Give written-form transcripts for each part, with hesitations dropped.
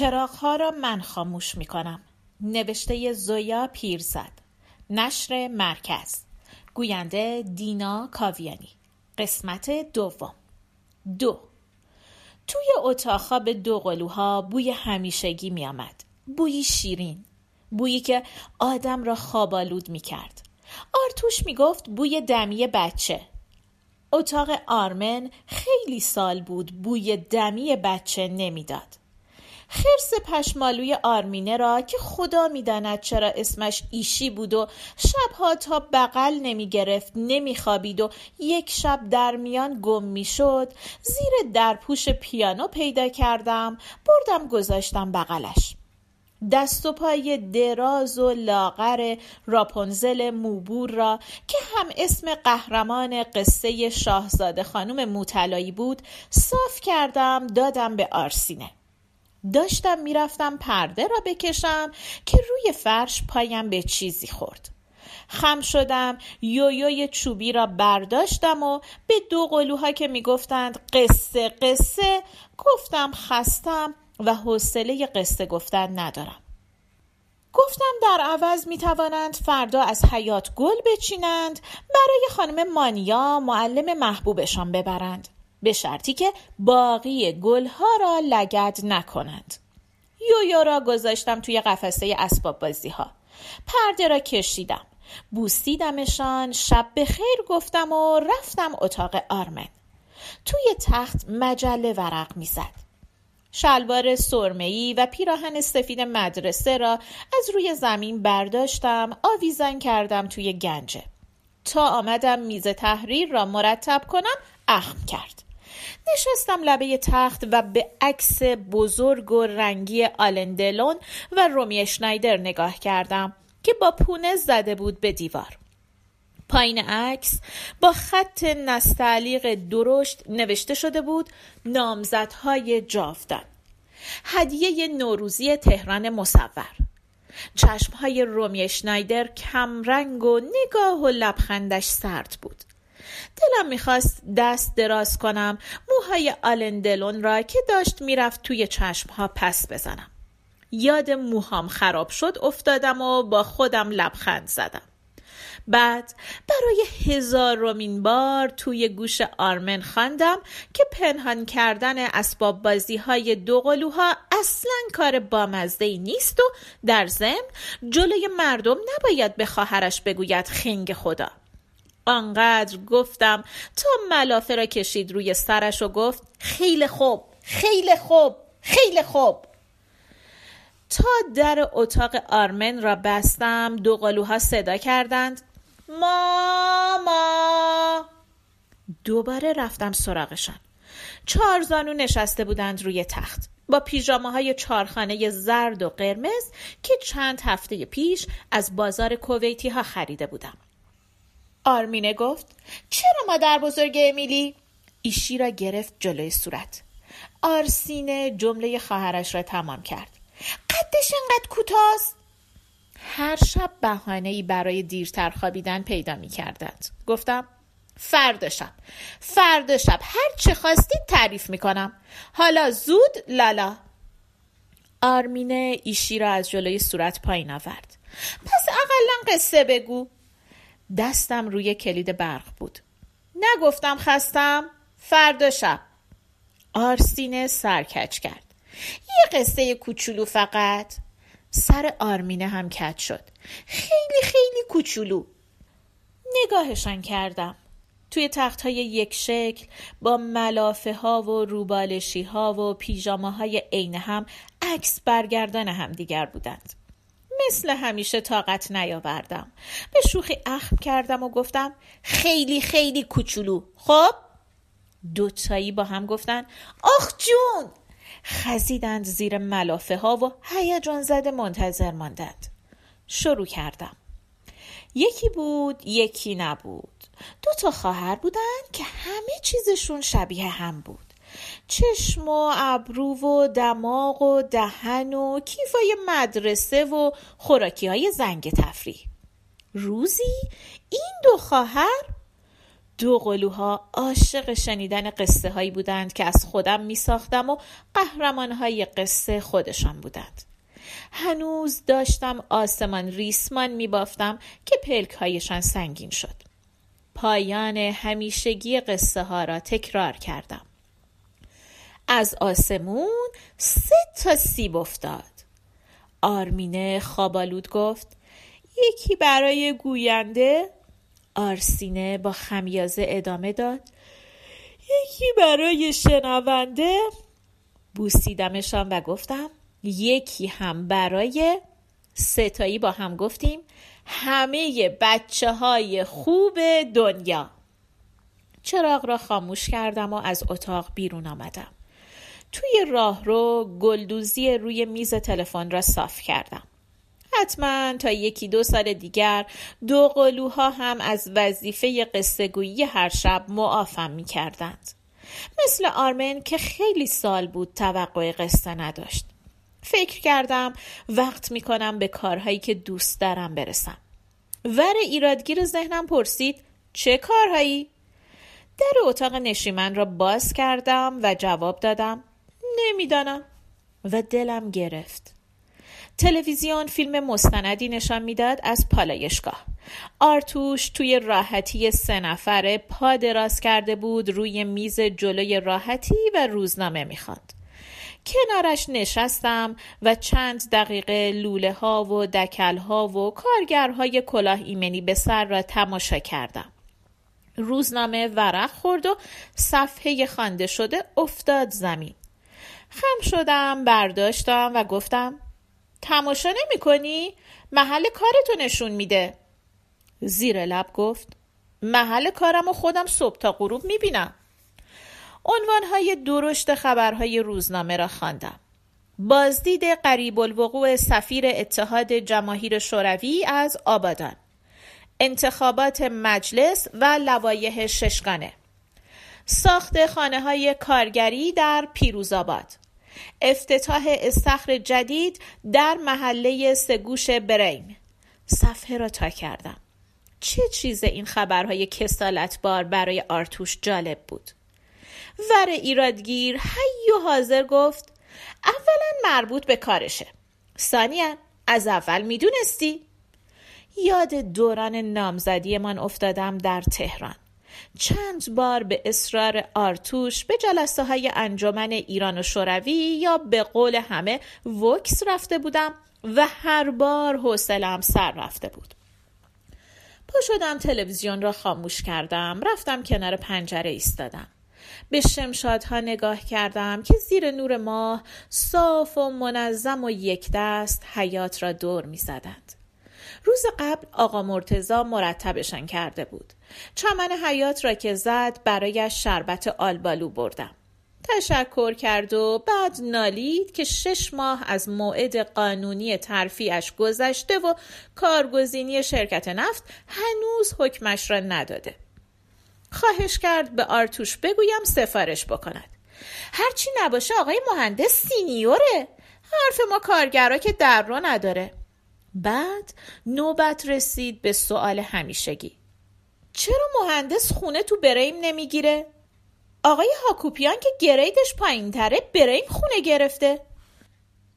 چراغ‌ها را من خاموش می‌کنم. نوشته زویا پیرزاد. نشر مرکز. گوینده دینا کاویانی. قسمت دوم. دو. توی اتاق خواب دوقلوها بوی همیشگی می آمد. بویی شیرین. بویی که آدم را خوابالود می کرد. آرتوش می گفت بوی دمی بچه. اتاق آرمن خیلی سال بود بوی دمی بچه نمی داد. خرس پشمالوی آرمینه را که خدا می داند چرا اسمش ایشی بود و شبها تا بغل نمی گرفت، نمی خوابید و یک شب در میان گم می شد، زیر درپوش پیانو پیدا کردم، بردم گذاشتم بغلش. دست و پای دراز و لاغر راپونزل موبور را که هم اسم قهرمان قصه شاهزاده خانم موطلایی بود صاف کردم دادم به آرسینه. داشتم میرفتم پرده را بکشم که روی فرش پایم به چیزی خورد. خم شدم، یویوی چوبی را برداشتم و به دو قلوها که میگفتند قصه قصه گفتم خستم و حوصله قصه گفتن ندارم. گفتم در عوض میتوانند فردا از حیات گل بچینند، برای خانم مانیا معلم محبوبشان ببرند، به شرطی که باقی گلها را لگد نکنند. یویو را گذاشتم توی قفسه اسباب بازی ها. پرده را کشیدم. بوسیدمشان، شب بخیر گفتم و رفتم اتاق آرمن. توی تخت مجله ورق میزد. شلوار سرمه‌ای و پیراهن سفید مدرسه را از روی زمین برداشتم، آویزان کردم توی گنجه. تا آمدم میز تحریر را مرتب کنم، اخم کرد. نشستم لبه تخت و به عکس بزرگ و رنگی آلندلون و رومی اشنایدر نگاه کردم که با پونه زده بود به دیوار. پایین عکس با خط نستعلیق درشت نوشته شده بود نامزدهای جاودان. هدیه نوروزی تهران مصور. چشمهای رومی اشنایدر کم رنگ و نگاه و لبخندش سرد بود. دلم میخواست دست دراز کنم، موهای آلندلون را که داشت میرفت توی چشمها پس بزنم. یاد موهام خراب شد افتادم و با خودم لبخند زدم. بعد برای 1000 بار توی گوش آرمن خواندم که پنهان کردن اسباب بازی های دوقلوها اصلاً کار بامزه‌ای نیست و در ضمن جلوی مردم نباید به خواهرش بگوید خنگ خدا. آنقدر گفتم تا ملافه را کشید روی سرش و گفت خیلی خوب، خیلی خوب، خیلی خوب. تا در اتاق آرمن را بستم دوقلوها صدا کردند ماما. دوباره رفتم سراغشان. 4 زانو نشسته بودند روی تخت با پیژامه‌های 4 خانه زرد و قرمز که چند هفته پیش از بازار کویتی ها خریده بودم. آرمینه گفت چرا مادر بزرگ امیلی؟ ایشی را گرفت جلوی صورت. آرسینه جمله خواهرش را تمام کرد. قدش انقدر کوتاست. هر شب بهانه‌ای برای دیرتر خوابیدن پیدا می‌کردند. گفتم فردا شب هر چه خواستید تعریف می‌کنم. حالا زود لالا. آرمینه ایشی را از جلوی صورت پایین آورد. پس اقلاً قصه بگو. دستم روی کلید برق بود. نگفتم خستم. فردا شب. آرسینه سرکج کرد. یه قصه کوچولو فقط. سر آرمینه هم کج شد. خیلی خیلی کوچولو. نگاهشان کردم. توی تخت‌های یک شکل با ملافه ها و روبالشی ها و پیژامه های عین هم عکس برگردان هم دیگر بودند. مثل همیشه طاقت نیاوردم. به شوخی اخم کردم و گفتم خیلی خیلی کوچولو. خب؟ دوتایی با هم گفتن آخ جون. خزیدند زیر ملافه ها و هیجان زده منتظر ماندند. شروع کردم. یکی بود یکی نبود. 2 خواهر بودند که همه چیزشون شبیه هم بود. چشم و ابرو و دماغ و دهن و کیفای مدرسه و خوراکی های زنگ تفریح. روزی این 2 خواهر دو قلوها عاشق شنیدن قصه هایی بودند که از خودم می ساختم و قهرمان های قصه خودشان بودند. هنوز داشتم آسمان ریسمان می بافتم که پلک هایشان سنگین شد. پایان همیشگی قصه ها را تکرار کردم. از آسمون 3 تا سیب افتاد. آرمینه خوابالود گفت یکی برای گوینده. آرسینه با خمیازه ادامه داد یکی برای شنونده. بوسیدمشان و گفتم یکی هم برای ستایی. با هم گفتیم همه بچه های خوب دنیا. چراغ را خاموش کردم و از اتاق بیرون آمدم. توی راهرو گلدوزی روی میز تلفن را صاف کردم. حتما تا 1-2 سال دیگر دو قلوها هم از وظیفه قصه‌گویی هر شب معافم می کردند. مثل آرمن که خیلی سال بود توقع قصه نداشت. فکر کردم وقت می کنم به کارهایی که دوست دارم برسم. ور ایرادگیر ذهنم پرسید چه کارهایی؟ در اتاق نشیمن را باز کردم و جواب دادم نمیدانم و دلم گرفت. تلویزیون فیلم مستندی نشان میداد از پالایشگاه. آرتوش توی راحتی 3 نفره پا دراز کرده بود روی میز جلوی راحتی و روزنامه میخواند. کنارش نشستم و چند دقیقه لوله ها و دکل ها و کارگرهای کلاه ایمنی به سر را تماشا کردم. روزنامه ورق خورد و صفحه خوانده شده افتاد زمین. خم شدم، برداشتم و گفتم تماشا نمی کنی؟ محل کارتو نشون میده. زیر لب گفت محل کارم و خودم صبح تا غروب میبینم. عنوانهای درشت خبرهای روزنامه را خواندم. بازدید قریب الوقوع سفیر اتحاد جماهیر شوروی از آبادان، انتخابات مجلس و لوایح 6 گانه، ساخت خانه‌های کارگری در پیروزآباد، افتتاح استخر جدید در محله سگوش بریم. صفحه را تا کردم. چه چیز این خبرهای کسالتبار برای آرتوش جالب بود. ور ایرادگیر حی و حاضر گفت اولا مربوط به کارشه، ثانیا از اول میدونستی. یاد دوران نامزدی من افتادم در تهران. چند بار به اصرار آرتوش به جلسه های انجمن ایران و شوروی یا به قول همه وکس رفته بودم و هر بار حوصله‌ام سر رفته بود. پا شدم، تلویزیون را خاموش کردم، رفتم کنار پنجره ایستادم. به شمشادها نگاه کردم که زیر نور ماه صاف و منظم و یک دست حیات را دور می زدند. روز قبل آقا مرتضی مرتبشان کرده بود. چمن حیات را که زد برایش شربت آلبالو بردم. تشکر کرد و بعد نالید که 6 ماه از موعد قانونی ترفیعش گذشته و کارگزینی شرکت نفت هنوز حکمش را نداده. خواهش کرد به آرتوش بگویم سفارش بکند. هرچی نباشه آقای مهندس سینیوره. حرف ما کارگرا که در رو نداره. بعد نوبت رسید به سؤال همیشگی. چرا مهندس خونه تو بریم نمیگیره؟ آقای حاکوپیان که گریدش پایین تره بریم خونه گرفته.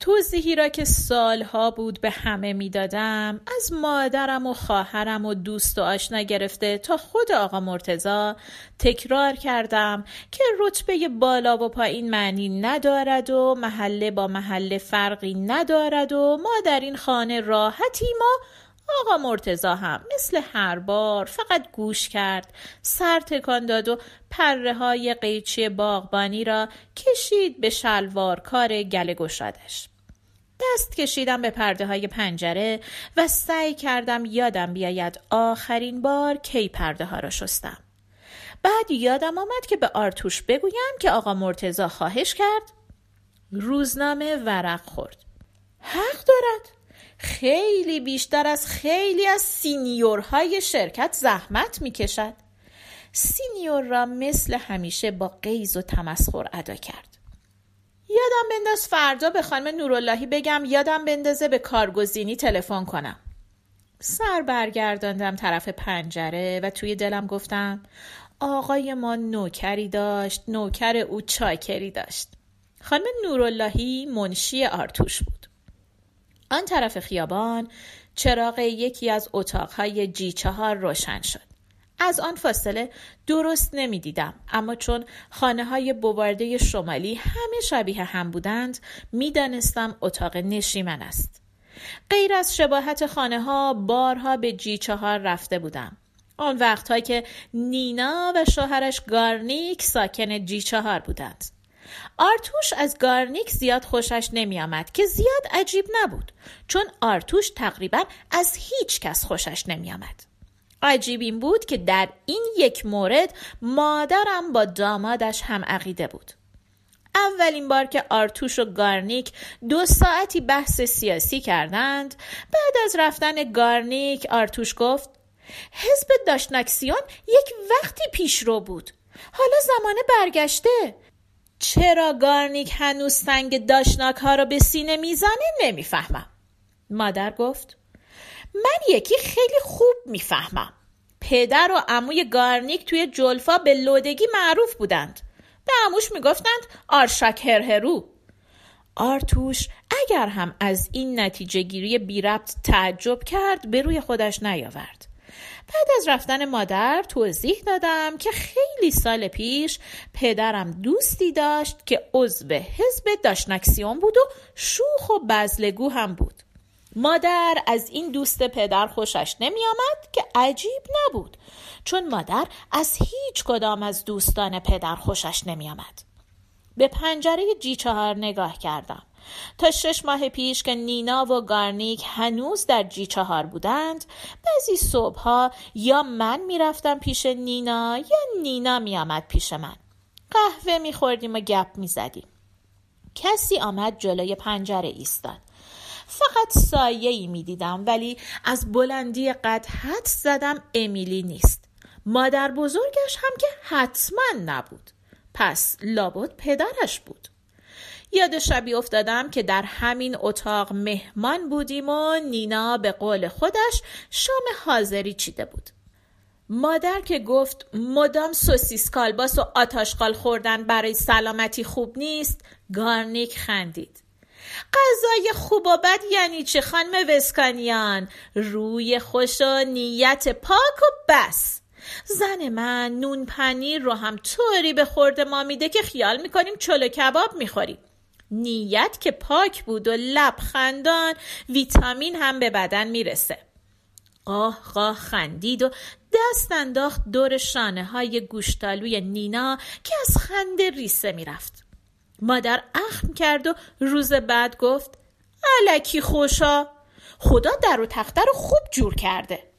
توضیحی را که سالها بود به همه میدادم، از مادرم و خواهرم و دوست و آشنا گرفته تا خود آقا مرتضی، تکرار کردم که رتبه بالا و پایین معنی ندارد و محله با محله فرقی ندارد و ما در این خانه راحتیم و آقا مرتضی هم مثل هر بار فقط گوش کرد، سر تکان داد و پره های قیچی باغبانی را کشید به شلوار کار گله گشادش. دست کشیدم به پرده های پنجره و سعی کردم یادم بیاید آخرین بار کی پرده ها را شستم. بعد یادم آمد که به آرتوش بگویم که آقا مرتضی خواهش کرد. روزنامه ورق خورد. حق دارد. خیلی بیشتر از خیلی از سینیورهای شرکت زحمت میکشد. سینیور را مثل همیشه با غیظ و تمسخر ادا کرد. یادم بنداز فردا به خانم نوراللهی بگم یادم بندازه به کارگزینی تلفن کنم. سر برگرداندم طرف پنجره و توی دلم گفتم آقای ما نوکری داشت، نوکر او چاکری داشت. خانم نوراللهی منشی آرتوش بود. آن طرف خیابان چراغ یکی از اتاقهای G4 روشن شد. از آن فاصله درست نمی دیدم، اما چون خانه های بوارده شمالی همه شبیه هم بودند می دانستم اتاق نشیمن است. غیر از شباهت خانه ها بارها به G4 رفته بودم. آن وقتها که نینا و شوهرش گارنیک ساکن G4 بودند. آرتوش از گارنیک زیاد خوشش نمی آمد که زیاد عجیب نبود، چون آرتوش تقریبا از هیچ کس خوشش نمی آمد. عجیب این بود که در این یک مورد مادرم با دامادش هم عقیده بود. اولین بار که آرتوش و گارنیک 2 ساعتی بحث سیاسی کردند، بعد از رفتن گارنیک آرتوش گفت حزب داشناکسیان یک وقتی پیشرو بود، حالا زمانه برگشته. چرا گارنیک هنوز سنگ داشناک ها رو به سینه میزنه نمیفهمم. مادر گفت من یکی خیلی خوب میفهمم. پدر و عموی گارنیک توی جلفا به لودگی معروف بودند. به عموش میگفتند آرشاک هرهرو. آرتوش اگر هم از این نتیجه گیری بی ربط تعجب کرد به روی خودش نیاورد. بعد از رفتن مادر توضیح دادم که خیلی سال پیش پدرم دوستی داشت که عضو حزب داشناکسیان بود و شوخ و بزلگو هم بود. مادر از این دوست پدر خوشش نمی آمد که عجیب نبود، چون مادر از هیچ کدام از دوستان پدر خوشش نمی آمد. به پنجره G4 نگاه کردم. تا 6 ماه پیش که نینا و گارنیک هنوز در G4 بودند، بعضی صبحها یا من می رفتم پیش نینا یا نینا می آمد پیش من. قهوه می خوردیم و گپ می زدیم. کسی آمد جلوی پنجره ایستاد. فقط سایه‌ای می دیدم، ولی از بلندی قد حدس زدم امیلی نیست. مادر بزرگش هم که حتما نبود، پس لابد پدرش بود. یاد شبی افتادم که در همین اتاق مهمان بودیم و نینا به قول خودش شام حاضری چیده بود. مادر که گفت مدام سوسیس کالباس و آتاشقال خوردن برای سلامتی خوب نیست، گارنیک خندید. غذای خوب و بد یعنی چه خانم وسکانیان؟ روی خوش و نیت پاک و بس. زن من نون پنیر رو هم طوری به خورد ما میده که خیال میکنیم چلو کباب میخوریم. نیت که پاک بود و لبخندان، ویتامین هم به بدن میرسه. قاه خندید و دست انداخت دور شانه های گوشتالوی نینا که از خنده ریسه میرفت. مادر اخم کرد و روز بعد گفت الکی خوشا، خدا در و تخته رو خوب جور کرده.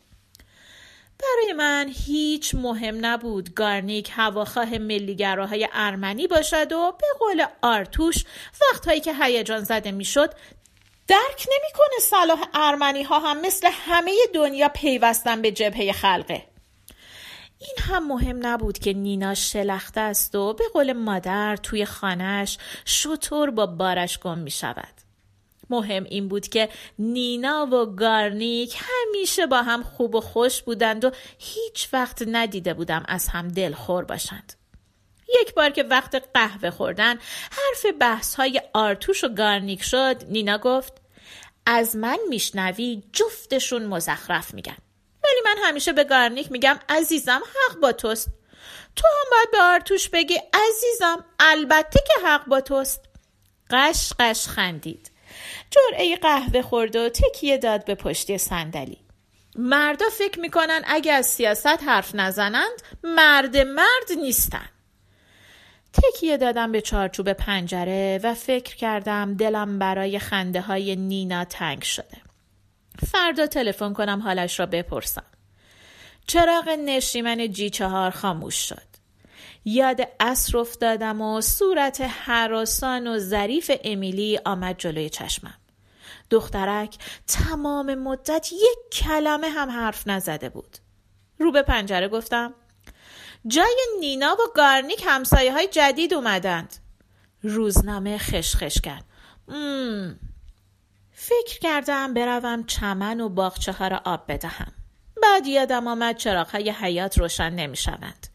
برای من هیچ مهم نبود گارنیک هواخواه ملیگراهای ارمنی باشد و به قول آرتوش وقتهایی که هیجان زده می شد درک نمی کنه صلاح ارمنی ها هم مثل همه دنیا پیوستن به جبهه خلقه. این هم مهم نبود که نینا شلخته است و به قول مادر توی خانهش شتر با بارش گم می شود. مهم این بود که نینا و گارنیک همیشه با هم خوب و خوش بودند و هیچ وقت ندیده بودم از هم دلخور باشند. یک بار که وقت قهوه خوردن حرف بحث های آرتوش و گارنیک شد، نینا گفت از من میشنوی جفتشون مزخرف میگن، ولی من همیشه به گارنیک میگم عزیزم حق با توست، تو هم باید به آرتوش بگی عزیزم البته که حق با توست. قشقش خندید، جرعه قهوه خورد و تکیه داد به پشت صندلی. مردا فکر میکنن اگه از سیاست حرف نزنند مرد نیستن. تکیه دادم به چارچوب پنجره و فکر کردم دلم برای خنده های نینا تنگ شده. فردا تلفن کنم حالش را بپرسم. چراغ نشیمن G4 خاموش شد. یاد عصر افتادم و صورت هراسان و ظریف امیلی آمد جلوی چشمم. دخترک تمام مدت یک کلمه هم حرف نزده بود. رو به پنجره گفتم جای نینا و گارنیک همسایه های جدید اومدند. روزنامه خشخش کرد. فکر کردم بروم چمن و باغچه‌ها را آب بدهم. بعد یادم آمد چراغ‌های حیاط روشن نمی‌شوند.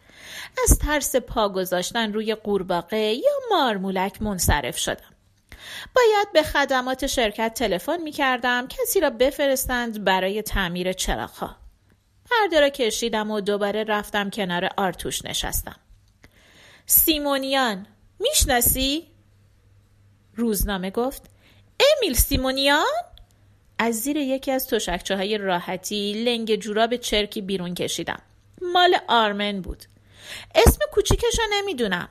از ترس پا گذاشتن روی قورباغه یا مارمولک منصرف شدم. باید به خدمات شرکت تلفن می کردم کسی را بفرستند برای تعمیر چراغ‌ها. پرده را کشیدم و دوباره رفتم کنار آرتوش نشستم. سیمونیان میشناسی؟ روزنامه گفت امیل سیمونیان؟ از زیر یکی از تشکچه‌های راحتی لنگ جوراب چرکی بیرون کشیدم. مال آرمن بود. اسم کوچیکش را نمیدونم.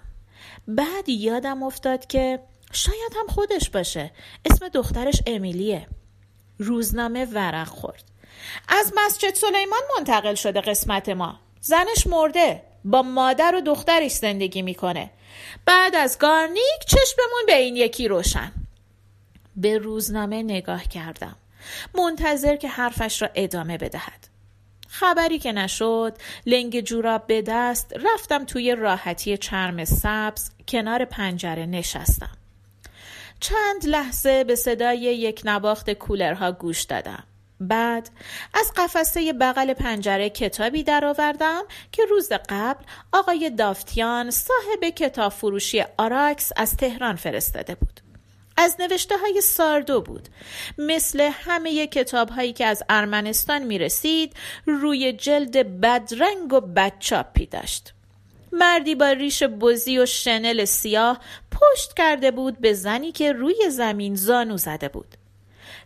بعد یادم افتاد که شاید هم خودش باشه. اسم دخترش امیلیه. روزنامه ورق خورد. از مسجد سلیمان منتقل شده قسمت ما. زنش مرده. با مادر و دخترش زندگی میکنه. بعد از گارنیک چشممون به این یکی روشن. به روزنامه نگاه کردم. منتظر که حرفش را ادامه بدهد. خبری که نشد، لنگ جوراب به دست رفتم توی راحتی چرم سبز کنار پنجره نشستم. چند لحظه به صدای یک نواخت کولرها گوش دادم. بعد از قفسه بغل پنجره کتابی درآوردم که روز قبل آقای دافتیان صاحب کتاب فروشی آراکس از تهران فرستاده بود. از نوشته های ساردو بود. مثل همه کتاب هایی که از ارمنستان می رسید روی جلد بدرنگ و بدچاپی داشت. مردی با ریش بزی و شنل سیاه پشت کرده بود به زنی که روی زمین زانو زده بود.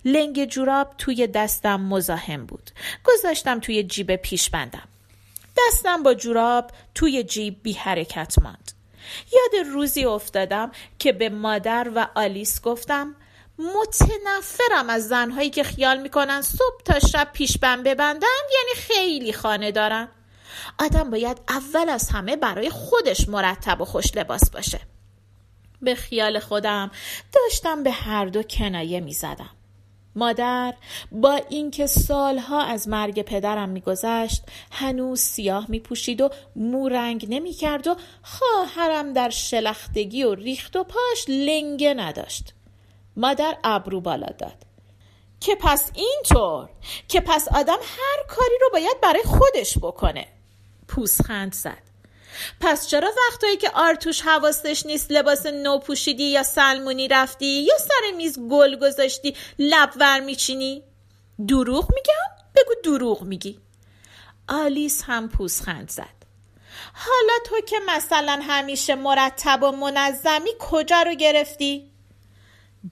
لنگ جوراب توی دستم مزاحم بود. گذاشتم توی جیب پیش بندم. دستم با جوراب توی جیب بی حرکت ماند. یاد روزی افتادم که به مادر و آلیس گفتم متنفرم از زنهایی که خیال میکنن صبح تا شب پیش بند ببندن یعنی خیلی خانه دارن. آدم باید اول از همه برای خودش مرتب و خوش لباس باشه. به خیال خودم داشتم به هر دو کنایه میزدم. مادر با اینکه سالها از مرگ پدرم میگذشت هنوز سیاه میپوشید و مو رنگ نمیکرد و خواهرم در شلختگی و ریخت و پاش لنگه نداشت. مادر ابرو بالا داد. که پس آدم هر کاری رو باید برای خودش بکنه. پوزخند زد. پس چرا وقتایی که آرتوش حواستش نیست لباس نو پوشیدی یا سلمونی رفتی یا سر میز گل گذاشتی لب ور میچینی؟ دروغ میگم؟ بگو دروغ میگی. آلیس هم پوزخند زد. حالا تو که مثلا همیشه مرتب و منظمی کجا رو گرفتی؟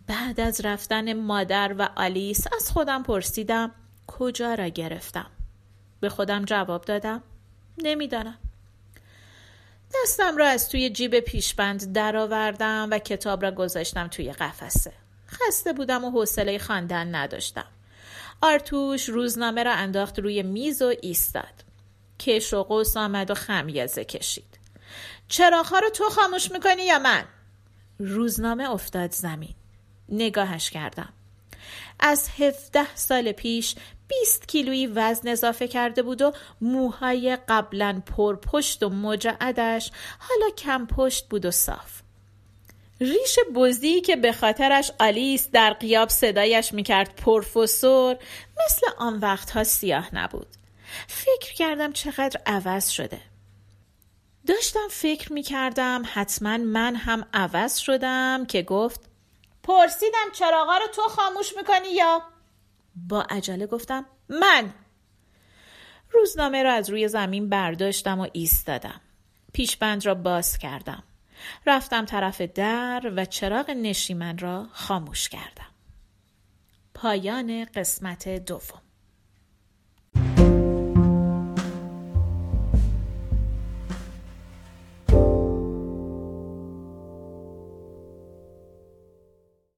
بعد از رفتن مادر و آلیس از خودم پرسیدم کجا را گرفتم؟ به خودم جواب دادم نمیدانم. دستم را از توی جیب پیشبند درآوردم و کتاب را گذاشتم توی قفسه. خسته بودم و حوصله خواندن نداشتم. آرتوش روزنامه را انداخت روی میز و ایستاد. کش و قوس آمد و خمیازه کشید. چراغ‌ها رو تو خاموش میکنی یا من؟ روزنامه افتاد زمین. نگاهش کردم. از 17 سال پیش 20 کیلویی وزن اضافه کرده بود و موهای قبلا پرپشت و مجعدش حالا کم پشت بود و صاف. ریش بزی که به خاطرش آلیس در غیاب صدایش میکرد پروفسور مثل آن وقتها سیاه نبود. فکر کردم چقدر عوض شده. داشتم فکر میکردم حتما من هم عوض شدم که گفت پرسیدم چراغا رو تو خاموش میکنی یا؟ با عجله گفتم من. روزنامه را از روی زمین برداشتم و ایستادم. پیشبند را باز کردم. رفتم طرف در و چراغ نشیمن را خاموش کردم. پایان قسمت دوم.